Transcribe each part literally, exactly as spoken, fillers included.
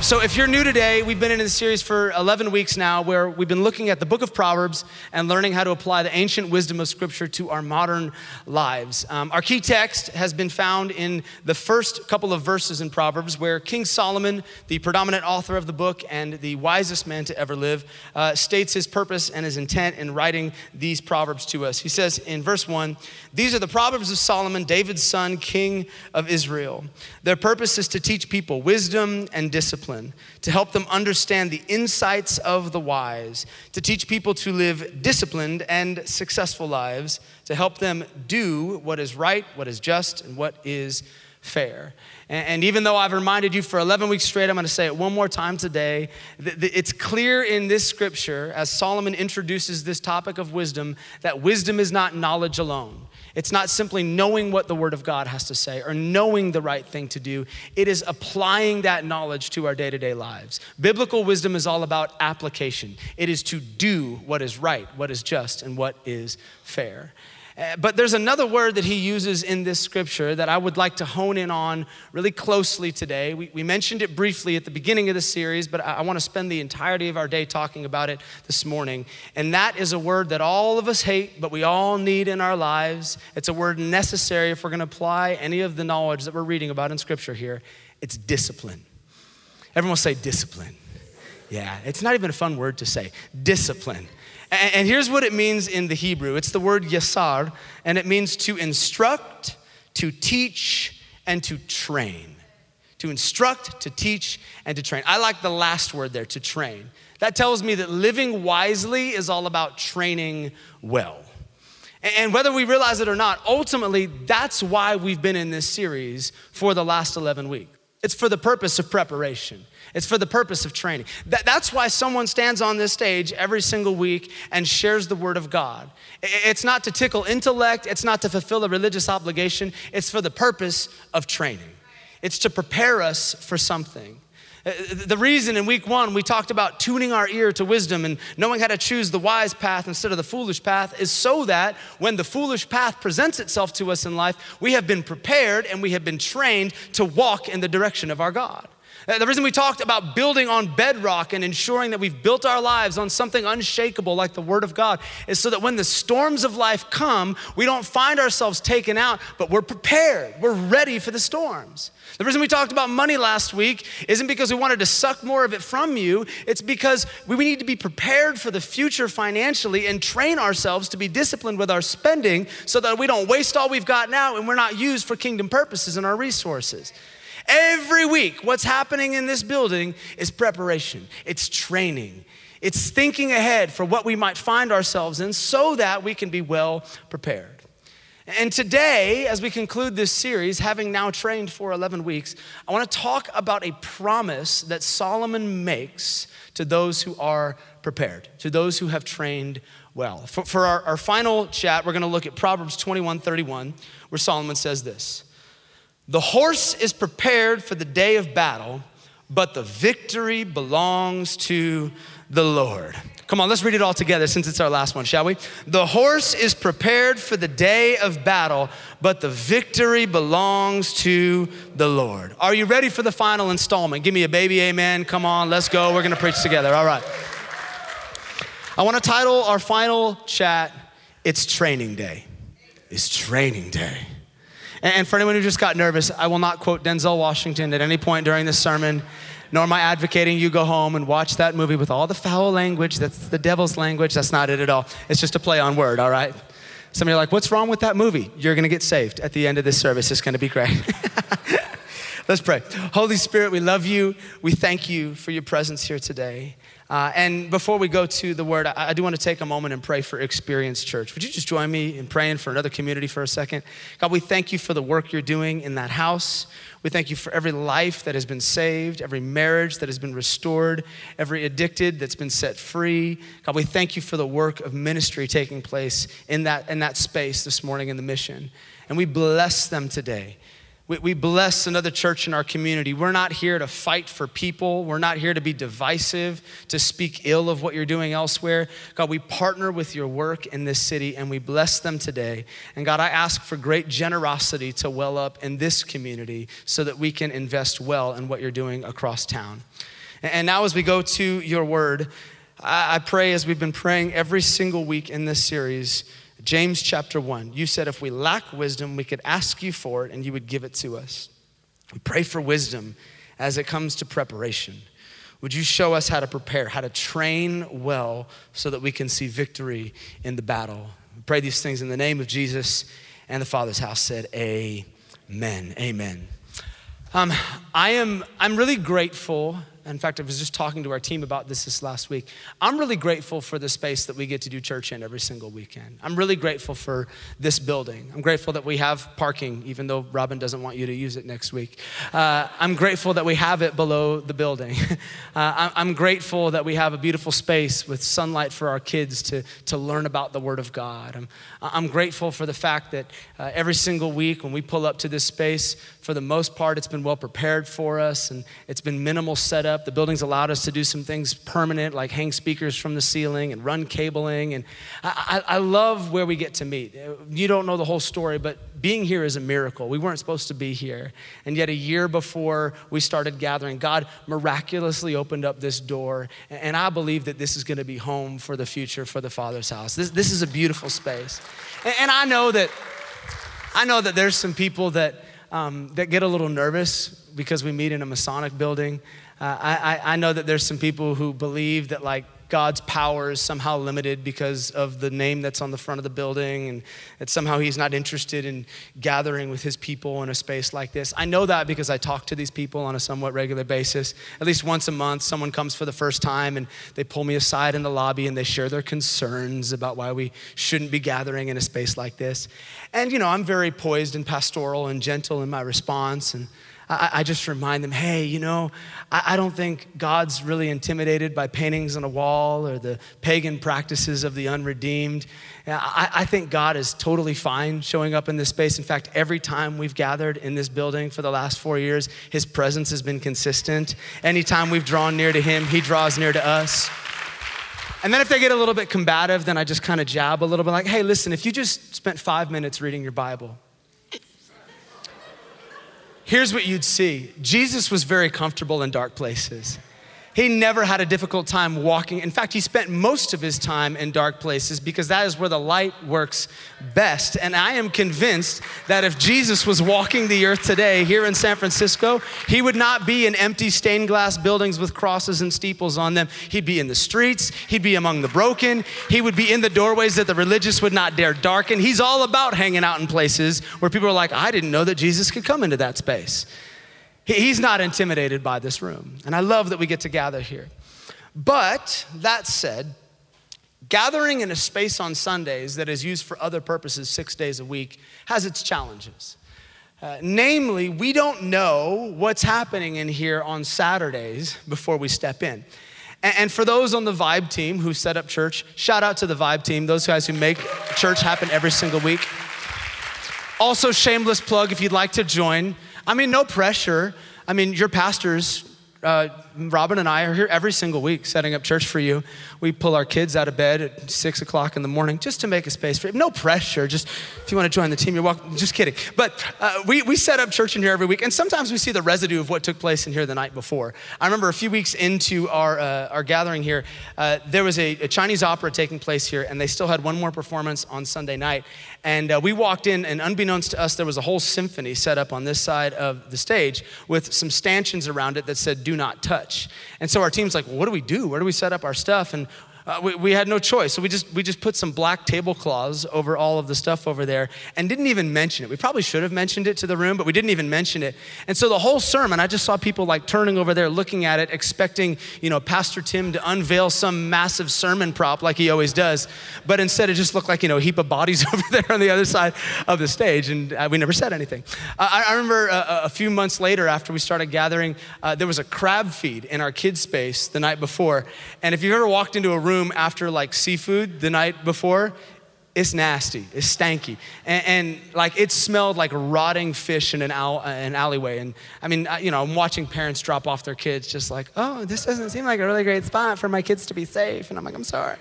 So if you're new today, we've been in a series for eleven weeks now where we've been looking at the book of Proverbs and learning how to apply the ancient wisdom of Scripture to our modern lives. Um, our key text has been found in the first couple of verses in Proverbs where King Solomon, the predominant author of the book and the wisest man to ever live, uh, states his purpose and his intent in writing these Proverbs to us. He says in verse one, "These are the Proverbs of Solomon, David's son, king of Israel. Their purpose is to teach people wisdom and discipline, to help them understand the insights of the wise, to teach people to live disciplined and successful lives, to help them do what is right, what is just, and what is fair." And, and even though I've reminded you for eleven weeks straight, I'm gonna say it one more time today. Th- th- it's clear in this scripture, as Solomon introduces this topic of wisdom, that wisdom is not knowledge alone. It's not simply knowing what the Word of God has to say or knowing the right thing to do. It is applying that knowledge to our day-to-day lives. Biblical wisdom is all about application. It is to do what is right, what is just, and what is fair. But there's another word that he uses in this scripture that I would like to hone in on really closely today. We, we mentioned it briefly at the beginning of the series, but I, I want to spend the entirety of our day talking about it this morning. And that is a word that all of us hate, but we all need in our lives. It's a word necessary if we're going to apply any of the knowledge that we're reading about in scripture here. It's discipline. Everyone say discipline. Yeah, it's not even a fun word to say. Discipline. And here's what it means in the Hebrew. It's the word yasar, and it means to instruct, to teach, and to train. To instruct, to teach, and to train. I like the last word there, to train. That tells me that living wisely is all about training well. And whether we realize it or not, ultimately, that's why we've been in this series for the last eleven weeks. It's for the purpose of preparation. It's for the purpose of training. That, that's why someone stands on this stage every single week and shares the word of God. It's not to tickle intellect. It's not to fulfill a religious obligation. It's for the purpose of training. It's to prepare us for something. The reason in week one we talked about tuning our ear to wisdom and knowing how to choose the wise path instead of the foolish path is so that when the foolish path presents itself to us in life, we have been prepared and we have been trained to walk in the direction of our God. The reason we talked about building on bedrock and ensuring that we've built our lives on something unshakable like the Word of God is so that when the storms of life come, we don't find ourselves taken out, but we're prepared. We're ready for the storms. The reason we talked about money last week isn't because we wanted to suck more of it from you. It's because we need to be prepared for the future financially and train ourselves to be disciplined with our spending so that we don't waste all we've got now and we're not used for kingdom purposes and our resources. Every week, what's happening in this building is preparation. It's training. It's thinking ahead for what we might find ourselves in so that we can be well prepared. And today, as we conclude this series, having now trained for eleven weeks, I want to talk about a promise that Solomon makes to those who are prepared, to those who have trained well. For, for our, our final chat, we're going to look at Proverbs twenty-one thirty-one, where Solomon says this: "The horse is prepared for the day of battle, but the victory belongs to the Lord." Come on, let's read it all together since it's our last one, shall we? "The horse is prepared for the day of battle, but the victory belongs to the Lord." Are you ready for the final installment? Give me a baby amen. Come on, let's go. We're going to preach together. All right. I want to title our final chat, "It's Training Day." It's training day. And for anyone who just got nervous, I will not quote Denzel Washington at any point during this sermon, nor am I advocating you go home and watch that movie with all the foul language. That's the devil's language. That's not it at all. It's just a play on word, all right? Some of you are like, "What's wrong with that movie?" You're going to get saved at the end of this service. It's going to be great. Let's pray. Holy Spirit, we love you. We thank you for your presence here today. Uh, and before we go to the word, I, I do want to take a moment and pray for Experience Church. Would you just join me in praying for another community for a second? God, we thank you for the work you're doing in that house. We thank you for every life that has been saved, every marriage that has been restored, every addicted that's been set free. God, we thank you for the work of ministry taking place in that, in that space this morning in the mission. And we bless them today. We, we bless another church in our community. We're not here to fight for people. We're not here to be divisive, to speak ill of what you're doing elsewhere. God, we partner with your work in this city and we bless them today. And God, I ask for great generosity to well up in this community so that we can invest well in what you're doing across town. And now as we go to your word, I pray as we've been praying every single week in this series, James chapter one, you said if we lack wisdom, we could ask you for it and you would give it to us. We pray for wisdom as it comes to preparation. Would you show us how to prepare, how to train well so that we can see victory in the battle? We pray these things in the name of Jesus, and the Father's house said, amen, amen. Um, I am, I'm really grateful. In fact, I was just talking to our team about this this last week. I'm really grateful for the space that we get to do church in every single weekend. I'm really grateful for this building. I'm grateful that we have parking, even though Robin doesn't want you to use it next week. Uh, I'm grateful that we have it below the building. Uh, I'm grateful that we have a beautiful space with sunlight for our kids to, to learn about the Word of God. I'm, I'm grateful for the fact that uh, every single week when we pull up to this space, for the most part, it's been well prepared for us and it's been minimal setup. The building's allowed us to do some things permanent, like hang speakers from the ceiling and run cabling. And I, I, I love where we get to meet. You don't know the whole story, but being here is a miracle. We weren't supposed to be here. And yet a year before we started gathering, God miraculously opened up this door. And I believe that this is going to be home for the future for the Father's house. This, this is a beautiful space. And, and I know that, I know that there's some people that, um, that get a little nervous because we meet in a Masonic building. Uh, I, I know that there's some people who believe that like God's power is somehow limited because of the name that's on the front of the building and that somehow he's not interested in gathering with his people in a space like this. I know that because I talk to these people on a somewhat regular basis. At least once a month, someone comes for the first time and they pull me aside in the lobby and they share their concerns about why we shouldn't be gathering in a space like this. And, you know, I'm very poised and pastoral and gentle in my response, and I, I just remind them, hey, you know, I, I don't think God's really intimidated by paintings on a wall or the pagan practices of the unredeemed. I, I think God is totally fine showing up in this space. In fact, every time we've gathered in this building for the last four years, his presence has been consistent. Anytime we've drawn near to him, he draws near to us. And then if they get a little bit combative, then I just kind of jab a little bit like, hey, listen, if you just spent five minutes reading your Bible, here's what you'd see. Jesus was very comfortable in dark places. He never had a difficult time walking. In fact, he spent most of his time in dark places because that is where the light works best. And I am convinced that if Jesus was walking the earth today here in San Francisco, he would not be in empty stained glass buildings with crosses and steeples on them. He'd be in the streets. He'd be among the broken. He would be in the doorways that the religious would not dare darken. He's all about hanging out in places where people are like, I didn't know that Jesus could come into that space. He's not intimidated by this room. And I love that we get to gather here. But that said, gathering in a space on Sundays that is used for other purposes six days a week has its challenges. Uh, namely, we don't know what's happening in here on Saturdays before we step in. And, and for those on the Vibe team who set up church, shout out to the Vibe team, those guys who make church happen every single week. Also, shameless plug, if you'd like to join, I mean, no pressure. I mean, your pastors, uh, Robin and I are here every single week setting up church for you. We pull our kids out of bed at six o'clock in the morning just to make a space for you. No pressure. Just if you want to join the team, you're welcome. Just kidding. But uh, we, we set up church in here every week. And sometimes we see the residue of what took place in here the night before. I remember a few weeks into our uh, our gathering here, uh, there was a, a Chinese opera taking place here and they still had one more performance on Sunday night. And uh, we walked in and unbeknownst to us, there was a whole symphony set up on this side of the stage with some stanchions around it that said, do not touch. And so our team's like, well, what do we do? Where do we set up our stuff? And uh, we, we had no choice. So we just we just put some black tablecloths over all of the stuff over there and didn't even mention it. We probably should have mentioned it to the room, but we didn't even mention it. And so the whole sermon, I just saw people like turning over there, looking at it, expecting, you know, Pastor Tim to unveil some massive sermon prop like he always does. But instead it just looked like, you know, a heap of bodies over there on the other side of the stage. And uh, we never said anything. Uh, I, I remember uh, a few months later after we started gathering, uh, there was a crab feed in our kids' space the night before. And if you've ever walked into a room after like seafood the night before, It's nasty, it's stanky. And, and like it smelled like rotting fish in an, al- an alleyway. And I mean, I, you know, I'm watching parents drop off their kids just like, oh, this doesn't seem like a really great spot for my kids to be safe. And I'm like, I'm sorry.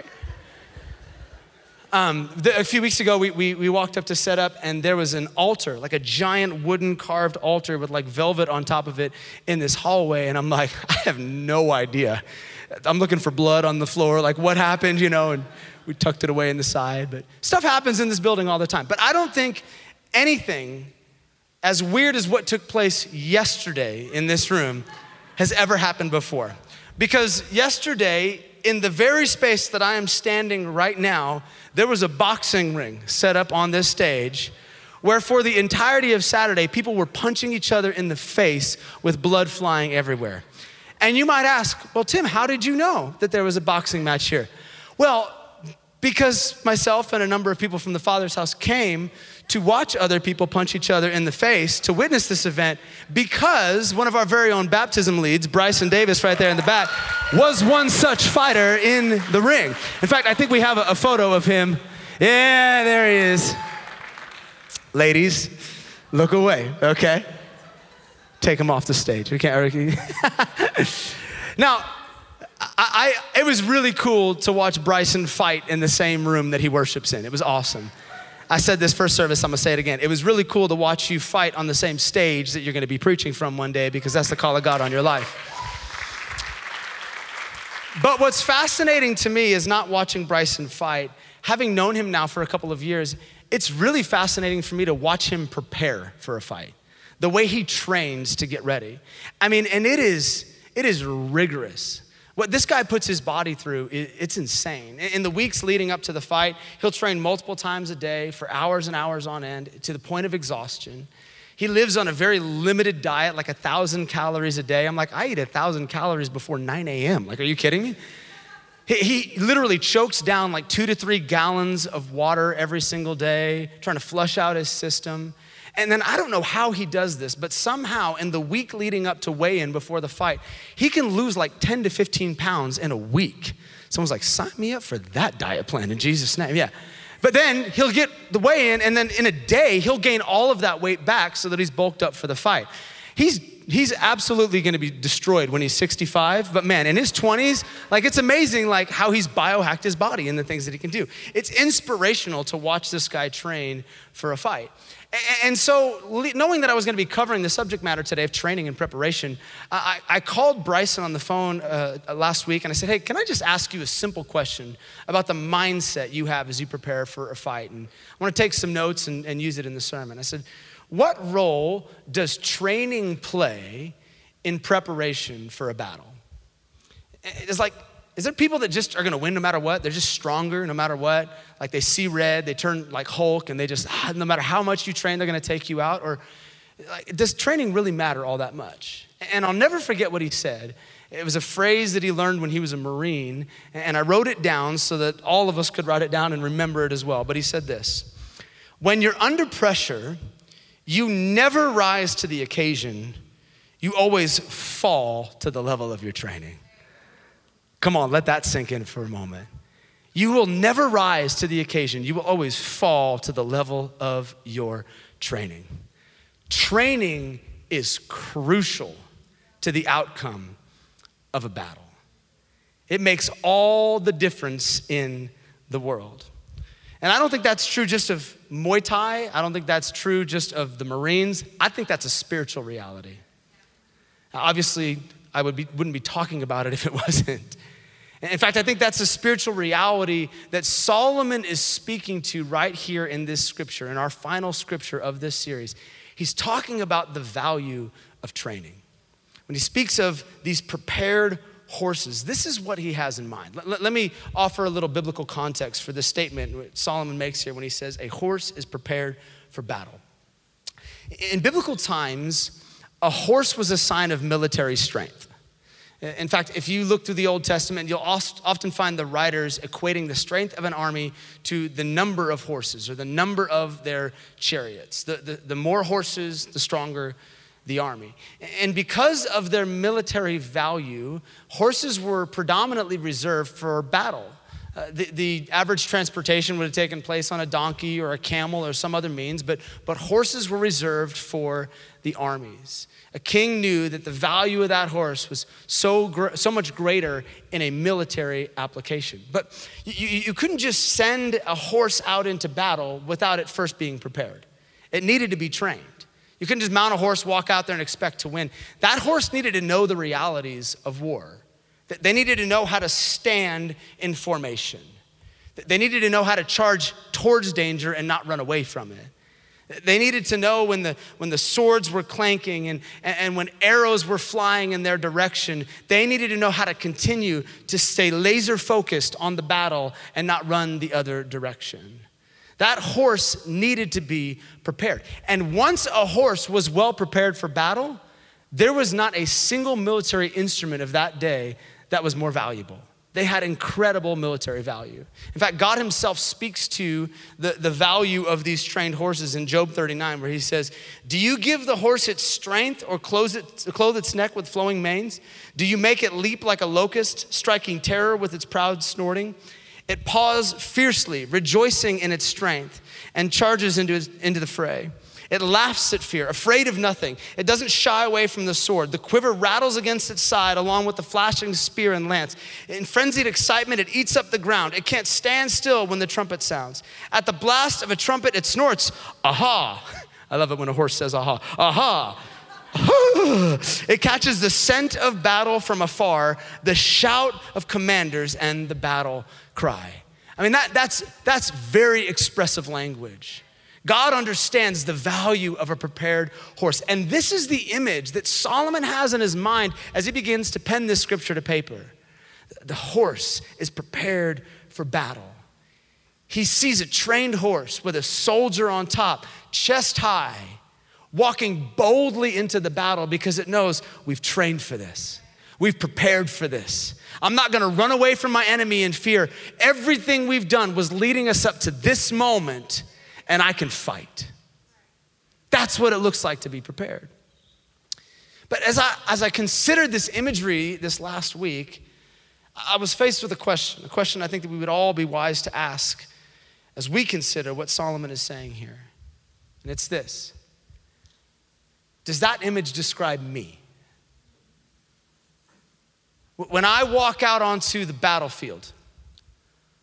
Um, the, a few weeks ago, we, we we walked up to set up and there was an altar, like a giant wooden carved altar with like velvet on top of it in this hallway. And I'm like, I have no idea. I'm looking for blood on the floor, like what happened, you know, and we tucked it away in the side. But stuff happens in this building all the time. But I don't think anything as weird as what took place yesterday in this room has ever happened before. Because yesterday, in the very space that I am standing right now, there was a boxing ring set up on this stage where for the entirety of Saturday, people were punching each other in the face with blood flying everywhere. And you might ask, well, Tim, how did you know that there was a boxing match here? Well, because myself and a number of people from the Father's House came to watch other people punch each other in the face, to witness this event, because one of our very own baptism leads, Bryson Davis right there in the back, was one such fighter in the ring. In fact, I think we have a, a photo of him. Yeah, there he is. Ladies, look away, okay? Take him off the stage. We can't. Now, I, I, it was really cool to watch Bryson fight in the same room that he worships in. It was awesome. I said this first service, I'm gonna say it again. It was really cool to watch you fight on the same stage that you're gonna be preaching from one day, because that's the call of God on your life. But what's fascinating to me is not watching Bryson fight. Having known him now for a couple of years, it's really fascinating for me to watch him prepare for a fight. The way he trains to get ready. I mean, and it is, it is rigorous. What this guy puts his body through, it's insane. In the weeks leading up to the fight, he'll train multiple times a day for hours and hours on end, to the point of exhaustion. He lives on a very limited diet, like a thousand calories a day. I'm like, I eat a thousand calories before nine a.m. Like, are you kidding me? He, he literally chokes down like two to three gallons of water every single day, trying to flush out his system. And then I don't know how he does this, but somehow in the week leading up to weigh-in before the fight, he can lose like ten to fifteen pounds in a week. Someone's like, sign me up for that diet plan in Jesus' name, yeah. But then he'll get the weigh-in, and then in a day, he'll gain all of that weight back so that he's bulked up for the fight. He's he's absolutely gonna be destroyed when he's sixty-five, but man, in his twenties, like it's amazing like how he's biohacked his body and the things that he can do. It's inspirational to watch this guy train for a fight. And so, knowing that I was gonna be covering the subject matter today of training and preparation, I, I called Bryson on the phone uh, last week and I said, hey, can I just ask you a simple question about the mindset you have as you prepare for a fight? And I wanna take some notes and, and use it in the sermon. I said, what role does training play in preparation for a battle? It's like, is there people that just are gonna win no matter what? They're just stronger no matter what. Like they see red, they turn like Hulk, and they just, no matter how much you train, they're gonna take you out? Or like, does training really matter all that much? And I'll never forget what he said. It was a phrase that he learned when he was a Marine, and I wrote it down so that all of us could write it down and remember it as well. But he said this: when you're under pressure, you never rise to the occasion. You always fall to the level of your training. Come on, let that sink in for a moment. You will never rise to the occasion. You will always fall to the level of your training. Training is crucial to the outcome of a battle. It makes all the difference in the world. And I don't think that's true just of Muay Thai. I don't think that's true just of the Marines. I think that's a spiritual reality. Now, obviously, I would be, wouldn't be talking about it if it wasn't. In fact, I think that's a spiritual reality that Solomon is speaking to right here in this scripture, in our final scripture of this series. He's talking about the value of training. When he speaks of these prepared horses, this is what he has in mind. Let, let, let me offer a little biblical context for this statement Solomon makes here when he says, a horse is prepared for battle. In biblical times, a horse was a sign of military strength. In fact, if you look through the Old Testament, you'll often find the writers equating the strength of an army to the number of horses or the number of their chariots. The, the, the more horses, the stronger the army. And because of their military value, horses were predominantly reserved for battle. Uh, the, the average transportation would have taken place on a donkey or a camel or some other means, but, but horses were reserved for the armies. A king knew that the value of that horse was so gr- so much greater in a military application. But you, you couldn't just send a horse out into battle without it first being prepared. It needed to be trained. You couldn't just mount a horse, walk out there and expect to win. That horse needed to know the realities of war. They needed to know how to stand in formation. They needed to know how to charge towards danger and not run away from it. They needed to know when the when the swords were clanking and, and when arrows were flying in their direction, they needed to know how to continue to stay laser focused on the battle and not run the other direction. That horse needed to be prepared. And once a horse was well prepared for battle, there was not a single military instrument of that day that was more valuable. They had incredible military value. In fact, God himself speaks to the, the value of these trained horses in Job thirty-nine, where he says, do you give the horse its strength or clothe it, clothe its neck with flowing manes? Do you make it leap like a locust, striking terror with its proud snorting? It paws fiercely, rejoicing in its strength, and charges into, his, into the fray. It laughs at fear, afraid of nothing. It doesn't shy away from the sword. The quiver rattles against its side along with the flashing spear and lance. In frenzied excitement, it eats up the ground. It can't stand still when the trumpet sounds. At the blast of a trumpet, it snorts, aha. I love it when a horse says aha, aha. It catches the scent of battle from afar, the shout of commanders and the battle cry. I mean, that, that's, that's very expressive language. God understands the value of a prepared horse. And this is the image that Solomon has in his mind as he begins to pen this scripture to paper. The horse is prepared for battle. He sees a trained horse with a soldier on top, chest high, walking boldly into the battle because it knows we've trained for this. We've prepared for this. I'm not gonna run away from my enemy in fear. Everything we've done was leading us up to this moment, and I can fight. That's what it looks like to be prepared. But as I as I considered this imagery this last week, I was faced with a question, a question I think that we would all be wise to ask as we consider what Solomon is saying here. And it's this: does that image describe me? When I walk out onto the battlefield,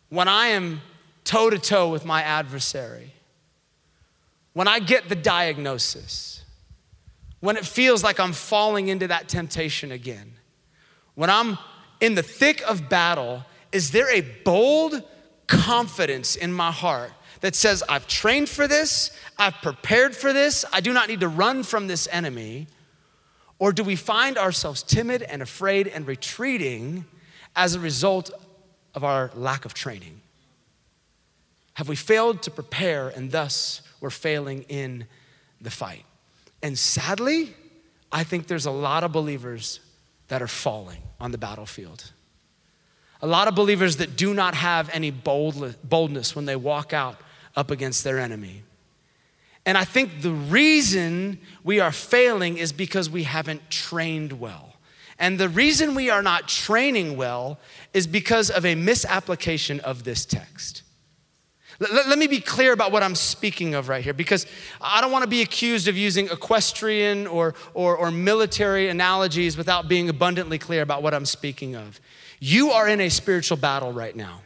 when I am toe to toe with my adversary, when I get the diagnosis, when it feels like I'm falling into that temptation again, when I'm in the thick of battle, is there a bold confidence in my heart that says, I've trained for this, I've prepared for this, I do not need to run from this enemy? Or do we find ourselves timid and afraid and retreating as a result of our lack of training? Have we failed to prepare, and thus we're failing in the fight? And sadly, I think there's a lot of believers that are falling on the battlefield. A lot of believers that do not have any boldness when they walk out up against their enemy. And I think the reason we are failing is because we haven't trained well. And the reason we are not training well is because of a misapplication of this text. Let me be clear about what I'm speaking of right here, because I don't want to be accused of using equestrian or, or, or military analogies without being abundantly clear about what I'm speaking of. You are in a spiritual battle right now.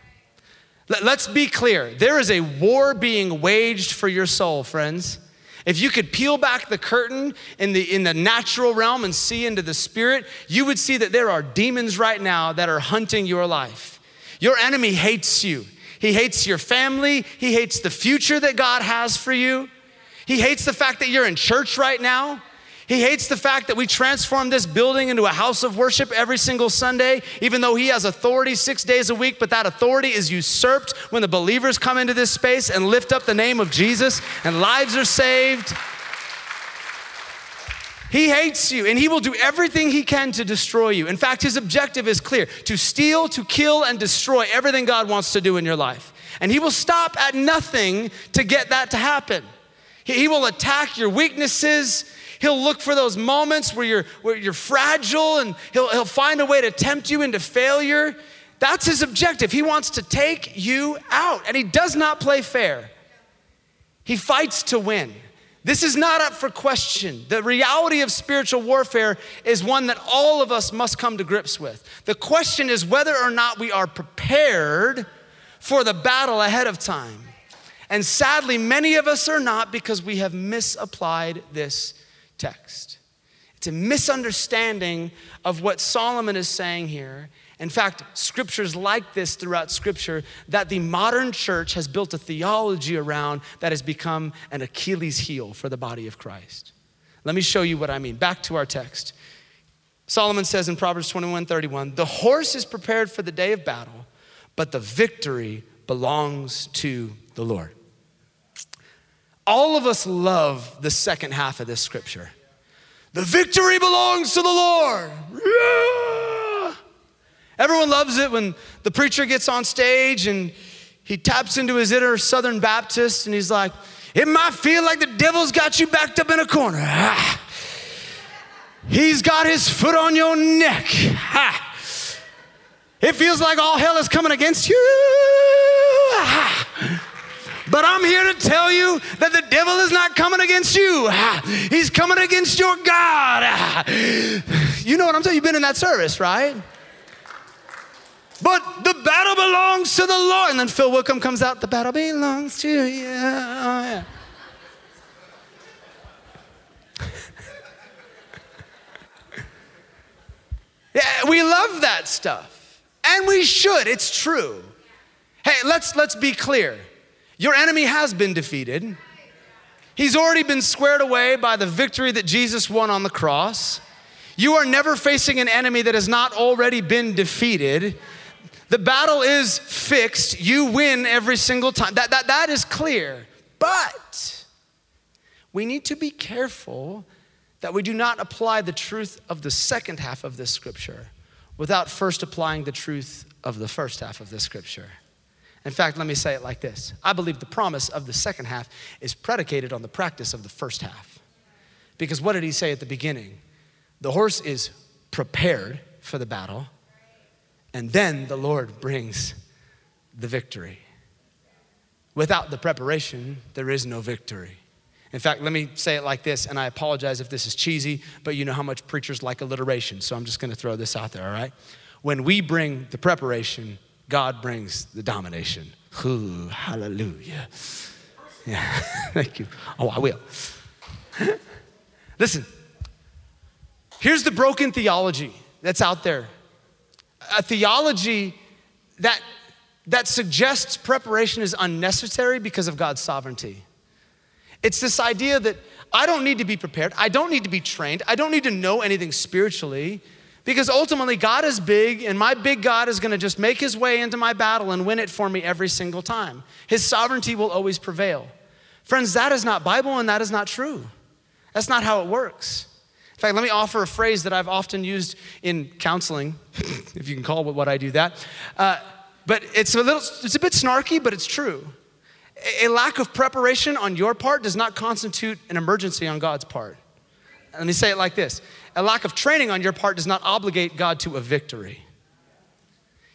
Let's be clear. There is a war being waged for your soul, friends. If you could peel back the curtain in the, in the natural realm and see into the spirit, you would see that there are demons right now that are hunting your life. Your enemy hates you. He hates your family. He hates the future that God has for you. He hates the fact that you're in church right now. He hates the fact that we transform this building into a house of worship every single Sunday, even though he has authority six days a week, but that authority is usurped when the believers come into this space and lift up the name of Jesus and lives are saved. He hates you, and he will do everything he can to destroy you. In fact, his objective is clear: to steal, to kill, and destroy everything God wants to do in your life. And he will stop at nothing to get that to happen. He will attack your weaknesses. He'll look for those moments where you're, where you're fragile, and he'll, he'll find a way to tempt you into failure. That's his objective. He wants to take you out, and he does not play fair. He fights to win. This is not up for question. The reality of spiritual warfare is one that all of us must come to grips with. The question is whether or not we are prepared for the battle ahead of time. And sadly, many of us are not, because we have misapplied this text. It's a misunderstanding of what Solomon is saying here. In fact, scriptures like this throughout scripture that the modern church has built a theology around that has become an Achilles heel for the body of Christ. Let me show you what I mean. Back to our text. Solomon says in Proverbs twenty-one thirty-one, the horse is prepared for the day of battle, but the victory belongs to the Lord. All of us love the second half of this scripture. The victory belongs to the Lord. Yeah! Everyone loves it when the preacher gets on stage and he taps into his inner Southern Baptist and he's like, it might feel like the devil's got you backed up in a corner. Ah. He's got his foot on your neck. Ah. It feels like all hell is coming against you. Ah. But I'm here to tell you that the devil is not coming against you. Ah. He's coming against your God. Ah. You know what I'm saying? You've been in that service, right? But the battle belongs to the Lord. And then Phil Wickham comes out, the battle belongs to you. Oh, yeah. Yeah, we love that stuff. And we should, it's true. Hey, let's, let's be clear. Your enemy has been defeated. He's already been squared away by the victory that Jesus won on the cross. You are never facing an enemy that has not already been defeated. The battle is fixed. You win every single time. That, that, that is clear. But we need to be careful that we do not apply the truth of the second half of this scripture without first applying the truth of the first half of this scripture. In fact, let me say it like this. I believe the promise of the second half is predicated on the practice of the first half. Because what did he say at the beginning? The horse is prepared for the battle, and then the Lord brings the victory. Without the preparation, there is no victory. In fact, let me say it like this, and I apologize if this is cheesy, but you know how much preachers like alliteration, so I'm just gonna throw this out there, all right? When we bring the preparation, God brings the domination. Ooh, hallelujah. Yeah, thank you. Oh, I will. Listen. Here's the broken theology that's out there. A theology that, that suggests preparation is unnecessary because of God's sovereignty. It's this idea that I don't need to be prepared. I don't need to be trained. I don't need to know anything spiritually, because ultimately God is big, and my big God is gonna just make his way into my battle and win it for me every single time. His sovereignty will always prevail. Friends, that is not Bible, and that is not true. That's not how it works. In fact, let me offer a phrase that I've often used in counseling, if you can call what I do that. Uh, but it's a little, it's a bit snarky, but it's true. A lack of preparation on your part does not constitute an emergency on God's part. Let me say it like this. A lack of training on your part does not obligate God to a victory.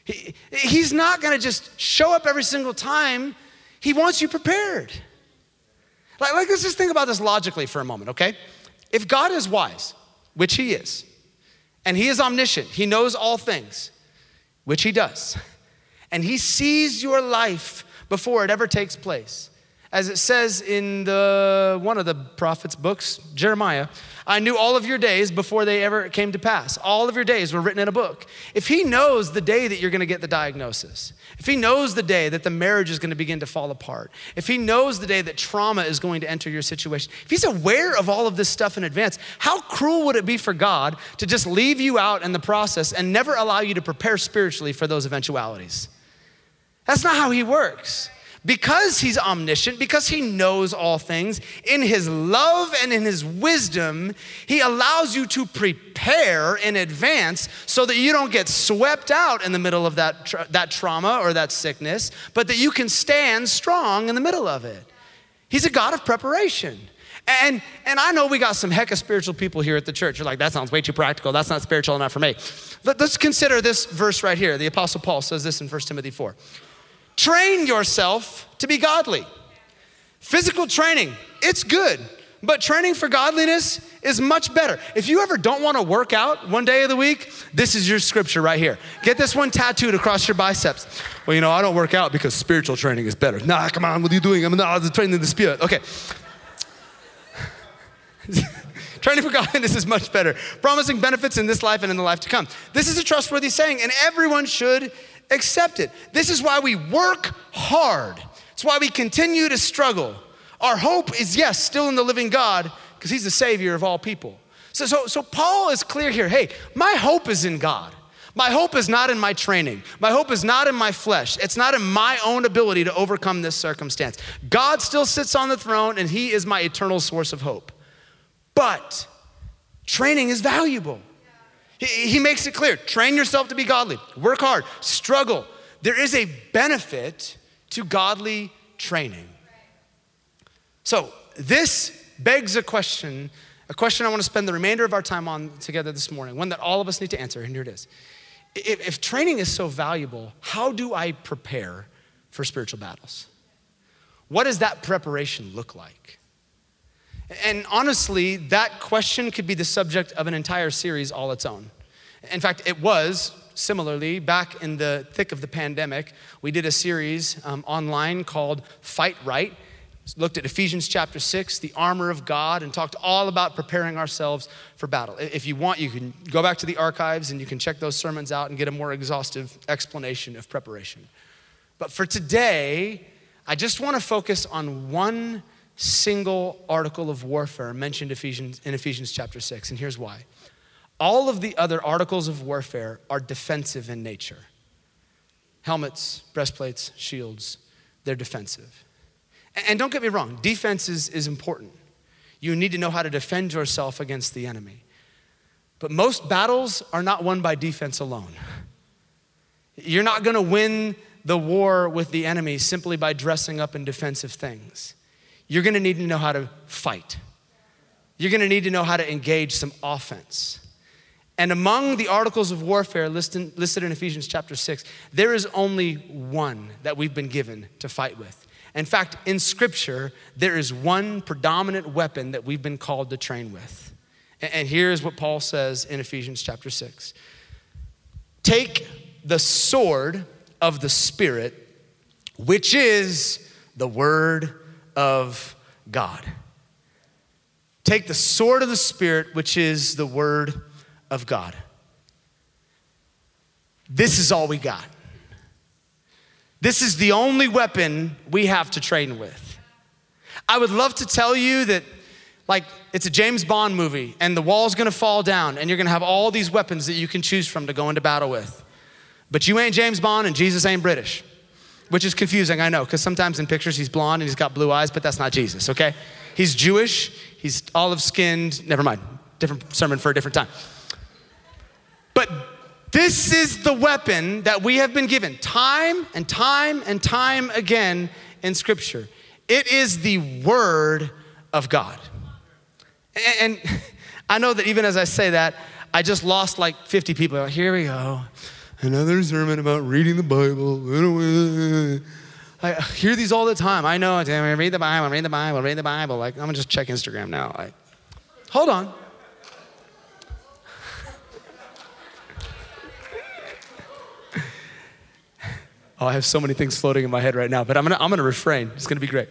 He, he's not gonna just show up every single time. He wants you prepared. Like, like let's just think about this logically for a moment, okay? If God is wise, which he is, and he is omniscient, he knows all things, which he does, and he sees your life before it ever takes place. As it says in the one of the prophet's books, Jeremiah, I knew all of your days before they ever came to pass. All of your days were written in a book. If he knows the day that you're gonna get the diagnosis, if he knows the day that the marriage is gonna begin to fall apart, if he knows the day that trauma is going to enter your situation, if he's aware of all of this stuff in advance, how cruel would it be for God to just leave you out in the process and never allow you to prepare spiritually for those eventualities? That's not how he works. Because he's omniscient, because he knows all things, in his love and in his wisdom, he allows you to prepare in advance so that you don't get swept out in the middle of that, tra- that trauma or that sickness, but that you can stand strong in the middle of it. He's a God of preparation. And, and I know we got some heck of spiritual people here at the church. You're like, that sounds way too practical. That's not spiritual enough for me. Let, let's consider this verse right here. The Apostle Paul says this in First Timothy four. Train yourself to be godly. Physical training, it's good, but training for godliness is much better. If you ever don't want to work out one day of the week, this is your scripture right here. Get this one tattooed across your biceps. Well, you know, I don't work out because spiritual training is better. Nah, come on, what are you doing? I'm not training the spirit. Okay. Training for godliness is much better. Promising benefits in this life and in the life to come. This is a trustworthy saying, and everyone should accept it. This is why we work hard. It's why we continue to struggle. Our hope is, yes, still in the living God, because he's the savior of all people. So, so, so Paul is clear here. Hey, my hope is in God. My hope is not in my training. My hope is not in my flesh. It's not in my own ability to overcome this circumstance. God still sits on the throne, and he is my eternal source of hope. But training is valuable. He, he makes it clear. Train yourself to be godly. Work hard. Struggle. There is a benefit to godly training. So this begs a question, a question I want to spend the remainder of our time on together this morning, one that all of us need to answer, and here it is. If, if training is so valuable, how do I prepare for spiritual battles? What does that preparation look like? And honestly, that question could be the subject of an entire series all its own. In fact, it was. Similarly, back in the thick of the pandemic, we did a series um, online called Fight Right. Looked at Ephesians chapter six, the armor of God, and talked all about preparing ourselves for battle. If you want, you can go back to the archives and you can check those sermons out and get a more exhaustive explanation of preparation. But for today, I just want to focus on one single article of warfare mentioned Ephesians, in Ephesians chapter six, and here's why. All of the other articles of warfare are defensive in nature. Helmets, breastplates, shields, they're defensive. And don't get me wrong, defense is, is important. You need to know how to defend yourself against the enemy. But most battles are not won by defense alone. You're not gonna win the war with the enemy simply by dressing up in defensive things. You're gonna need to know how to fight. You're gonna need to know how to engage some offense. And among the articles of warfare listed, listed in Ephesians chapter six, there is only one that we've been given to fight with. In fact, in scripture, there is one predominant weapon that we've been called to train with. And, and here's what Paul says in Ephesians chapter six. Take the sword of the Spirit, which is the word of God. Take the sword of the Spirit, which is the word of God. of God. This is all we got. This is the only weapon we have to train with. I would love to tell you that, like, it's a James Bond movie and the wall's gonna fall down and you're gonna have all these weapons that you can choose from to go into battle with. But you ain't James Bond and Jesus ain't British, which is confusing, I know, because sometimes in pictures he's blonde and he's got blue eyes, but that's not Jesus, okay? He's Jewish, he's olive-skinned, never mind. Different sermon for a different time. But this is the weapon that we have been given time and time and time again in scripture. It is the word of God. And I know that even as I say that, I just lost like fifty people. Here we go. Another sermon about reading the Bible. I hear these all the time. I know, damn, read the Bible, read the Bible, read the Bible. Like, I'm gonna just check Instagram now. Like, hold on. Oh, I have so many things floating in my head right now, but I'm gonna, I'm gonna refrain. It's gonna be great.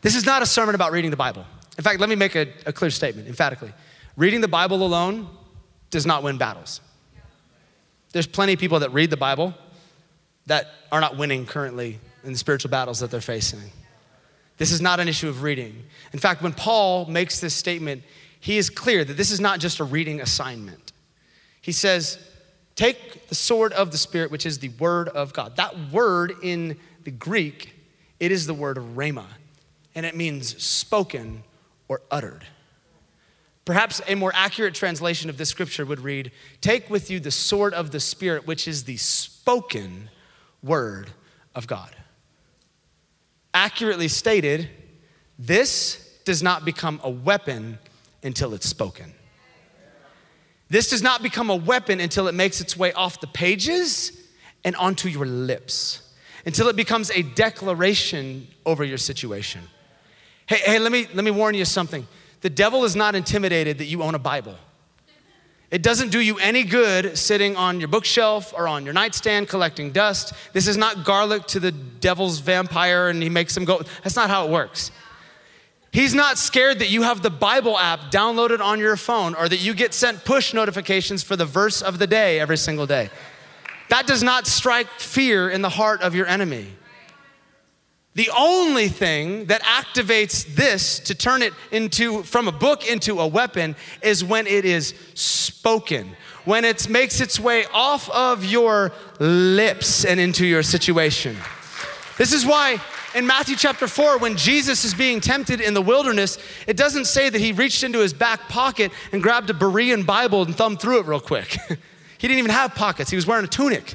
This is not a sermon about reading the Bible. In fact, let me make a, a clear statement, emphatically. Reading the Bible alone does not win battles. There's plenty of people that read the Bible that are not winning currently in the spiritual battles that they're facing. This is not an issue of reading. In fact, when Paul makes this statement, he is clear that this is not just a reading assignment. He says, take the sword of the Spirit, which is the word of God. That word in the Greek, it is the word rhema, and it means spoken or uttered. Perhaps a more accurate translation of this scripture would read, take with you the sword of the Spirit, which is the spoken word of God. Accurately stated, This does not become a weapon until it's spoken. This does not become a weapon until it makes its way off the pages and onto your lips, until it becomes a declaration over your situation. Hey, hey, let me let me warn you something. The devil is not intimidated that you own a Bible. It doesn't do you any good sitting on your bookshelf or on your nightstand collecting dust. This is not garlic to the devil's vampire and he makes him go. That's not how it works. He's not scared that you have the Bible app downloaded on your phone or that you get sent push notifications for the verse of the day every single day. That does not strike fear in the heart of your enemy. The only thing that activates this to turn it into, from a book into a weapon, is when it is spoken, when it makes its way off of your lips and into your situation. This is why in Matthew chapter four, when Jesus is being tempted in the wilderness, it doesn't say that he reached into his back pocket and grabbed a Berean Bible and thumbed through it real quick. He didn't even have pockets. He was wearing a tunic.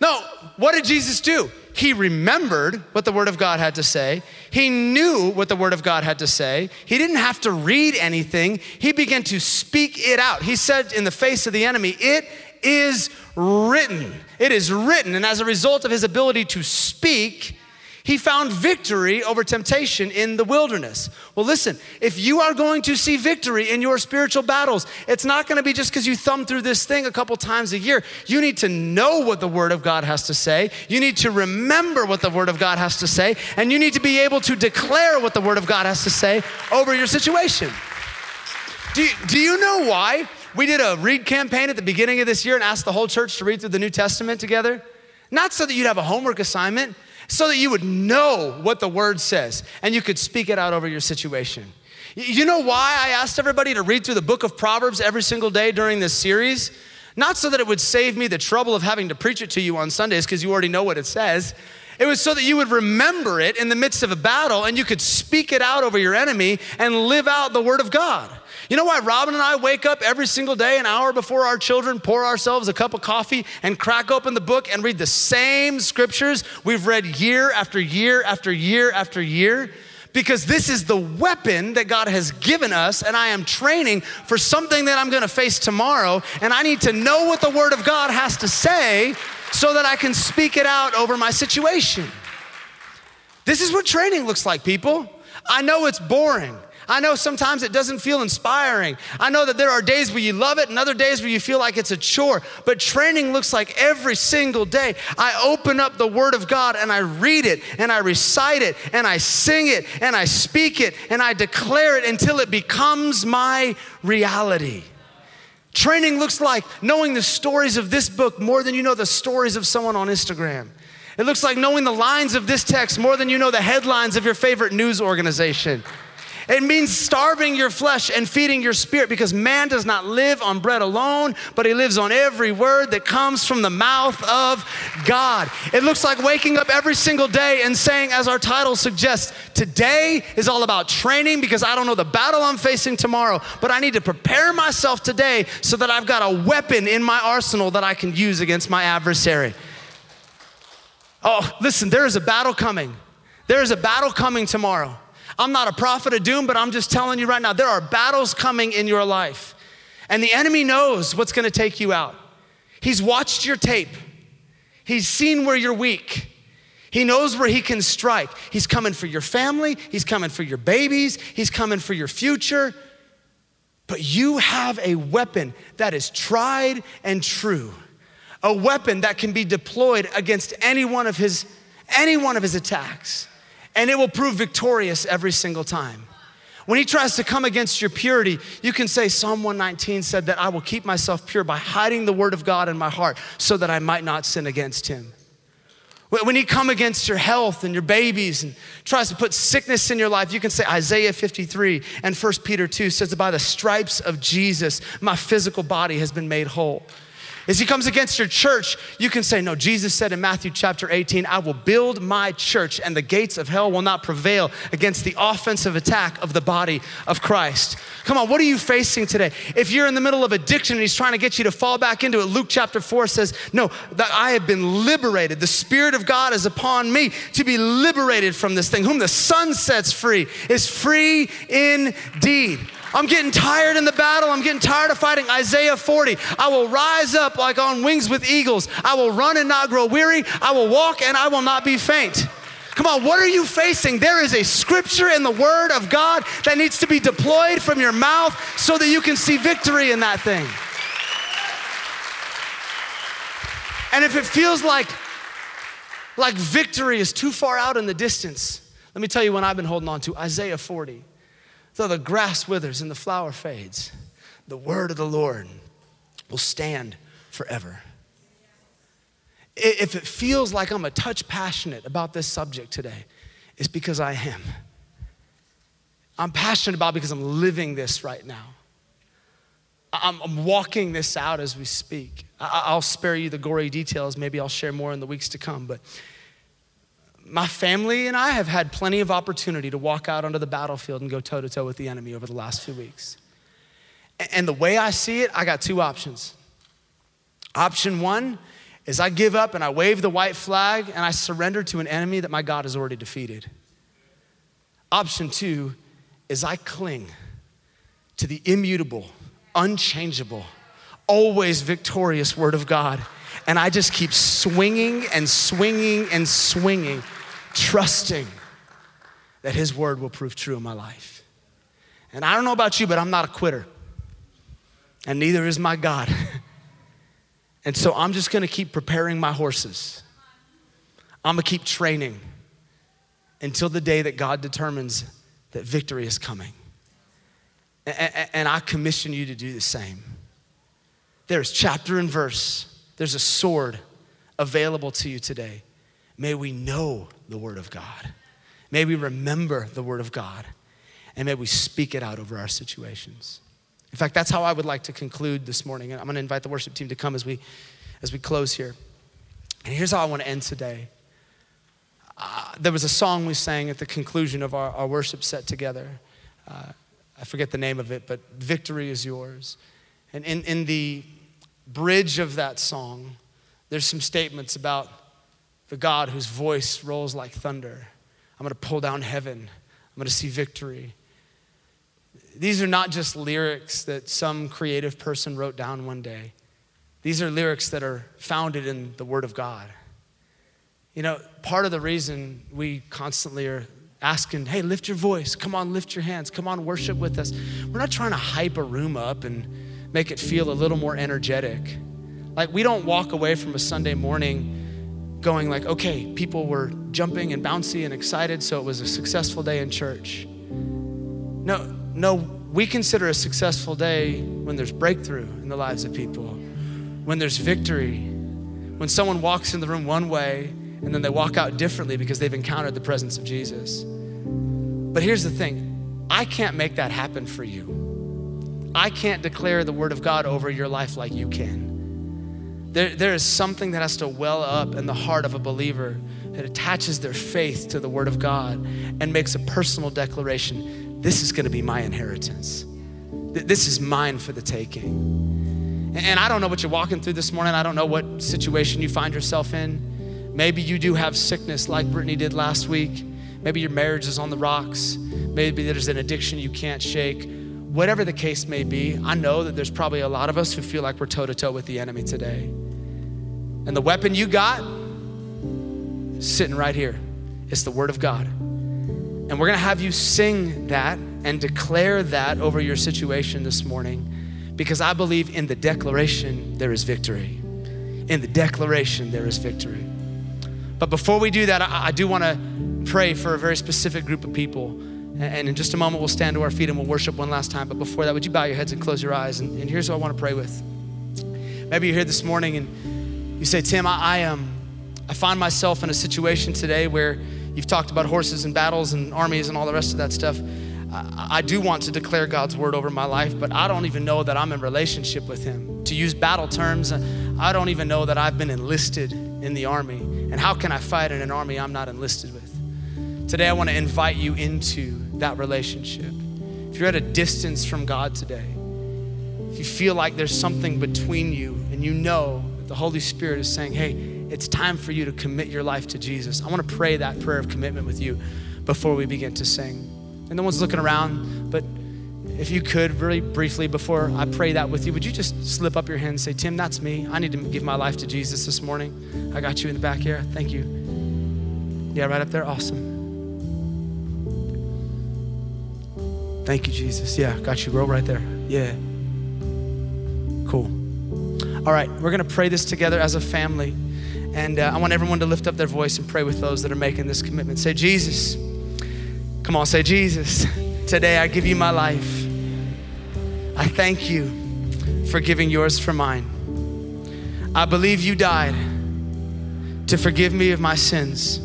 No, what did Jesus do? He remembered what the Word of God had to say. He knew what the Word of God had to say. He didn't have to read anything. He began to speak it out. He said in the face of the enemy, "It is written. It is written." And as a result of his ability to speak, he found victory over temptation in the wilderness. Well, listen, if you are going to see victory in your spiritual battles, it's not going to be just because you thumb through this thing a couple times a year. You need to know what the Word of God has to say. You need to remember what the Word of God has to say, and you need to be able to declare what the Word of God has to say over your situation. Do you, do you know why we did a read campaign at the beginning of this year and asked the whole church to read through the New Testament together? Not so that you'd have a homework assignment, so that you would know what the Word says and you could speak it out over your situation. You know why I asked everybody to read through the book of Proverbs every single day during this series? Not so that it would save me the trouble of having to preach it to you on Sundays because you already know what it says. It was so that you would remember it in the midst of a battle and you could speak it out over your enemy and live out the Word of God. You know why Robin and I wake up every single day an hour before our children, pour ourselves a cup of coffee and crack open the book and read the same scriptures we've read year after year after year after year? Because this is the weapon that God has given us, and I am training for something that I'm gonna face tomorrow, and I need to know what the Word of God has to say so that I can speak it out over my situation. This is what training looks like, people. I know it's boring. I know sometimes it doesn't feel inspiring. I know that there are days where you love it and other days where you feel like it's a chore, but training looks like every single day I open up the Word of God and I read it and I recite it and I sing it and I speak it and I declare it until it becomes my reality. Training looks like knowing the stories of this book more than you know the stories of someone on Instagram. It looks like knowing the lines of this text more than you know the headlines of your favorite news organization. It means starving your flesh and feeding your spirit, because man does not live on bread alone, but he lives on every word that comes from the mouth of God. It looks like waking up every single day and saying, as our title suggests, today is all about training, because I don't know the battle I'm facing tomorrow, but I need to prepare myself today so that I've got a weapon in my arsenal that I can use against my adversary. Oh, listen, there is a battle coming. There is a battle coming tomorrow. I'm not a prophet of doom, but I'm just telling you right now, there are battles coming in your life. And the enemy knows what's gonna take you out. He's watched your tape. He's seen where you're weak. He knows where he can strike. He's coming for your family. He's coming for your babies. He's coming for your future. But you have a weapon that is tried and true. A weapon that can be deployed against any one of his, any one of his attacks. And it will prove victorious every single time. When he tries to come against your purity, you can say, Psalm one nineteen said that I will keep myself pure by hiding the Word of God in my heart so that I might not sin against him. When he come against your health and your babies and tries to put sickness in your life, you can say Isaiah fifty-three and First Peter two says that by the stripes of Jesus, my physical body has been made whole. As he comes against your church, you can say, no, Jesus said in Matthew chapter eighteen, I will build my church and the gates of hell will not prevail against the offensive attack of the body of Christ. Come on, what are you facing today? If you're in the middle of addiction and he's trying to get you to fall back into it, Luke chapter four says, no, that I have been liberated. The Spirit of God is upon me to be liberated from this thing. Whom the Son sets free is free indeed. I'm getting tired in the battle. I'm getting tired of fighting. Isaiah forty, I will rise up like on wings with eagles. I will run and not grow weary. I will walk and I will not be faint. Come on, what are you facing? There is a scripture in the Word of God that needs to be deployed from your mouth so that you can see victory in that thing. And if it feels like, like victory is too far out in the distance, let me tell you what I've been holding on to, Isaiah forty. Though the grass withers and the flower fades, the word of the Lord will stand forever. If it feels like I'm a touch passionate about this subject today, it's because I am. I'm passionate about it because I'm living this right now. I'm, I'm walking this out as we speak. I, I'll spare you the gory details. Maybe I'll share more in the weeks to come, but my family and I have had plenty of opportunity to walk out onto the battlefield and go toe-to-toe with the enemy over the last few weeks. And the way I see it, I got two options. Option one is I give up and I wave the white flag and I surrender to an enemy that my God has already defeated. Option two is I cling to the immutable, unchangeable, always victorious Word of God. And I just keep swinging and swinging and swinging, trusting that his word will prove true in my life. And I don't know about you, but I'm not a quitter. And neither is my God. And so I'm just gonna keep preparing my horses. I'm gonna keep training until the day that God determines that victory is coming. And I commission you to do the same. There's chapter and verse. There's a sword available to you today. May we know the word of God. May we remember the word of God. And may we speak it out over our situations. In fact, that's how I would like to conclude this morning. And I'm gonna invite the worship team to come as we, as we close here. And here's how I wanna end today. Uh, there was a song we sang at the conclusion of our, our worship set together. Uh, I forget the name of it, but Victory Is Yours. And in, in the bridge of that song, there's some statements about the God whose voice rolls like thunder. I'm gonna pull down heaven. I'm gonna see victory. These are not just lyrics that some creative person wrote down one day. These are lyrics that are founded in the Word of God. You know, part of the reason we constantly are asking, hey, lift your voice, come on, lift your hands, come on, worship with us. We're not trying to hype a room up and make it feel a little more energetic. Like we don't walk away from a Sunday morning going like, okay, people were jumping and bouncy and excited, so it was a successful day in church. No, no, we consider a successful day when there's breakthrough in the lives of people, when there's victory, when someone walks in the room one way and then they walk out differently because they've encountered the presence of Jesus. But here's the thing, I can't make that happen for you. I can't declare the word of God over your life like you can. There, there is something that has to well up in the heart of a believer that attaches their faith to the word of God and makes a personal declaration, this is gonna be my inheritance. This is mine for the taking. And I don't know what you're walking through this morning. I don't know what situation you find yourself in. Maybe you do have sickness like Brittany did last week. Maybe your marriage is on the rocks. Maybe there's an addiction you can't shake. Whatever the case may be, I know that there's probably a lot of us who feel like we're toe-to-toe with the enemy today. And the weapon you got is sitting right here. It's the Word of God. And we're gonna have you sing that and declare that over your situation this morning, because I believe in the declaration, there is victory. In the declaration, there is victory. But before we do that, I, I do wanna pray for a very specific group of people. And in just a moment, we'll stand to our feet and we'll worship one last time. But before that, would you bow your heads and close your eyes? And, and here's what I want to pray with. Maybe you're here this morning and you say, Tim, I, I, um, I find myself in a situation today where you've talked about horses and battles and armies and all the rest of that stuff. I, I do want to declare God's word over my life, but I don't even know that I'm in relationship with him. To use battle terms, I don't even know that I've been enlisted in the army. And how can I fight in an army I'm not enlisted with? Today, I want to invite you into that relationship. If you're at a distance from God today, if you feel like there's something between you and you know that the Holy Spirit is saying, hey, it's time for you to commit your life to Jesus, I want to pray that prayer of commitment with you before we begin to sing. And no one's looking around, but if you could, very briefly, before I pray that with you, would you just slip up your hand and say, Tim, that's me. I need to give my life to Jesus this morning. I got you in the back here. Thank you. Yeah, right up there. Awesome. Thank you, Jesus. Yeah, got you. Roll right there. Yeah. Cool. All right, we're going to pray this together as a family. And uh, I want everyone to lift up their voice and pray with those that are making this commitment. Say, Jesus. Come on, say, Jesus, today I give you my life. I thank you for giving yours for mine. I believe you died to forgive me of my sins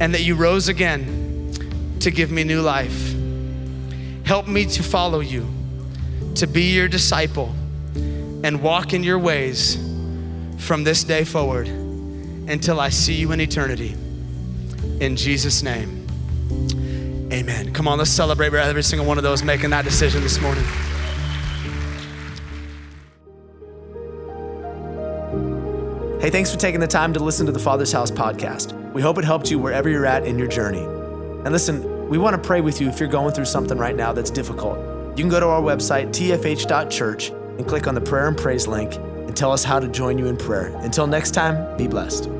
and that you rose again to give me new life. Help me to follow you, to be your disciple and walk in your ways from this day forward until I see you in eternity. In Jesus' name. Amen. Come on, let's celebrate every single one of those making that decision this morning. Hey, thanks for taking the time to listen to the Father's House podcast. We hope it helped you wherever you're at in your journey. And listen, we want to pray with you if you're going through something right now that's difficult. You can go to our website, t f h dot church, and click on the prayer and praise link and tell us how to join you in prayer. Until next time, be blessed.